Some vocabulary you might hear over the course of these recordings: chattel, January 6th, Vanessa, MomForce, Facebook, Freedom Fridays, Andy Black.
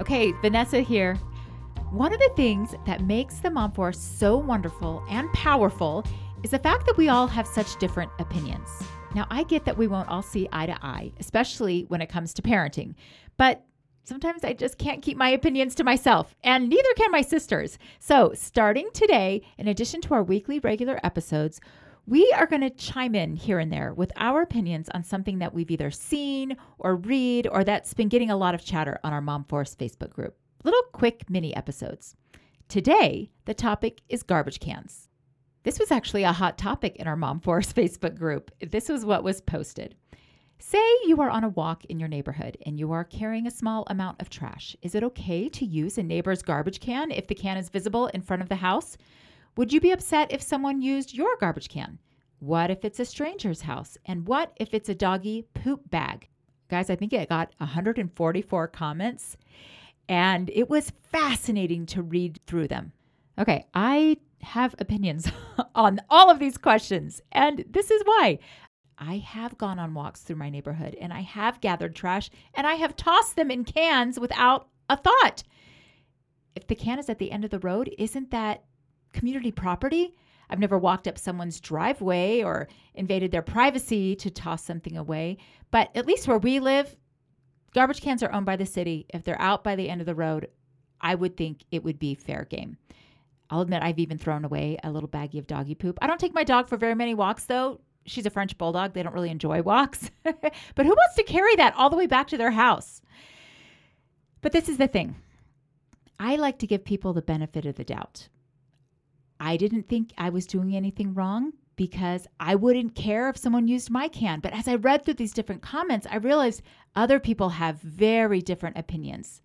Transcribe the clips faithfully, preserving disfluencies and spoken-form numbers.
Okay, Vanessa here. One of the things that makes the MomForce so wonderful and powerful is the fact that we all have such different opinions. Now, I get that we won't all see eye to eye, especially when it comes to parenting, but sometimes I just can't keep my opinions to myself, and neither can my sisters. So starting today, in addition to our weekly regular episodes, we are going to chime in here and there with our opinions on something that we've either seen or read or that's been getting a lot of chatter on our MomForce Facebook group. Little quick mini episodes. Today, the topic is garbage cans. This was actually a hot topic in our MomForce Facebook group. This was what was posted. Say you are on a walk in your neighborhood and you are carrying a small amount of trash. Is it okay to use a neighbor's garbage can if the can is visible in front of the house? Would you be upset if someone used your garbage can? What if it's a stranger's house? And what if it's a doggy poop bag? Guys, I think it got one hundred forty-four comments, and it was fascinating to read through them. Okay, I have opinions on all of these questions, and this is why. I have gone on walks through my neighborhood, and I have gathered trash, and I have tossed them in cans without a thought. If the can is at the end of the road, isn't that community property? I've never walked up someone's driveway or invaded their privacy to toss something away, but at least where we live, garbage cans are owned by the city. If they're out by the end of the road, I would think it would be fair game. I'll admit I've even thrown away a little baggie of doggy poop. I don't take my dog for very many walks, though. She's a French bulldog. They don't really enjoy walks. But who wants to carry that all the way back to their house? But this is the thing. I like to give people the benefit of the doubt. I didn't think I was doing anything wrong because I wouldn't care if someone used my can. But as I read through these different comments, I realized other people have very different opinions.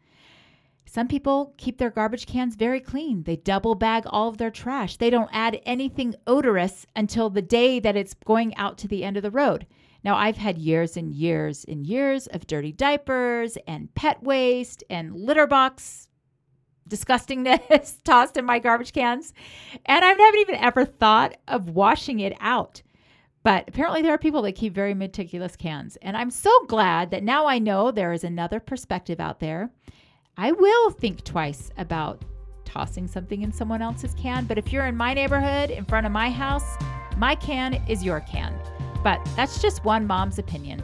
Some people keep their garbage cans very clean. They double bag all of their trash. They don't add anything odorous until the day that it's going out to the end of the road. Now, I've had years and years and years of dirty diapers and pet waste and litter box disgustingness tossed in my garbage cans, and I haven't even ever thought of washing it out. But apparently there are people that keep very meticulous cans, and I'm so glad that now I know there is another perspective out there. I will think twice about tossing something in someone else's can, but if you're in my neighborhood, in front of my house, my can is your can. But that's just one mom's opinion.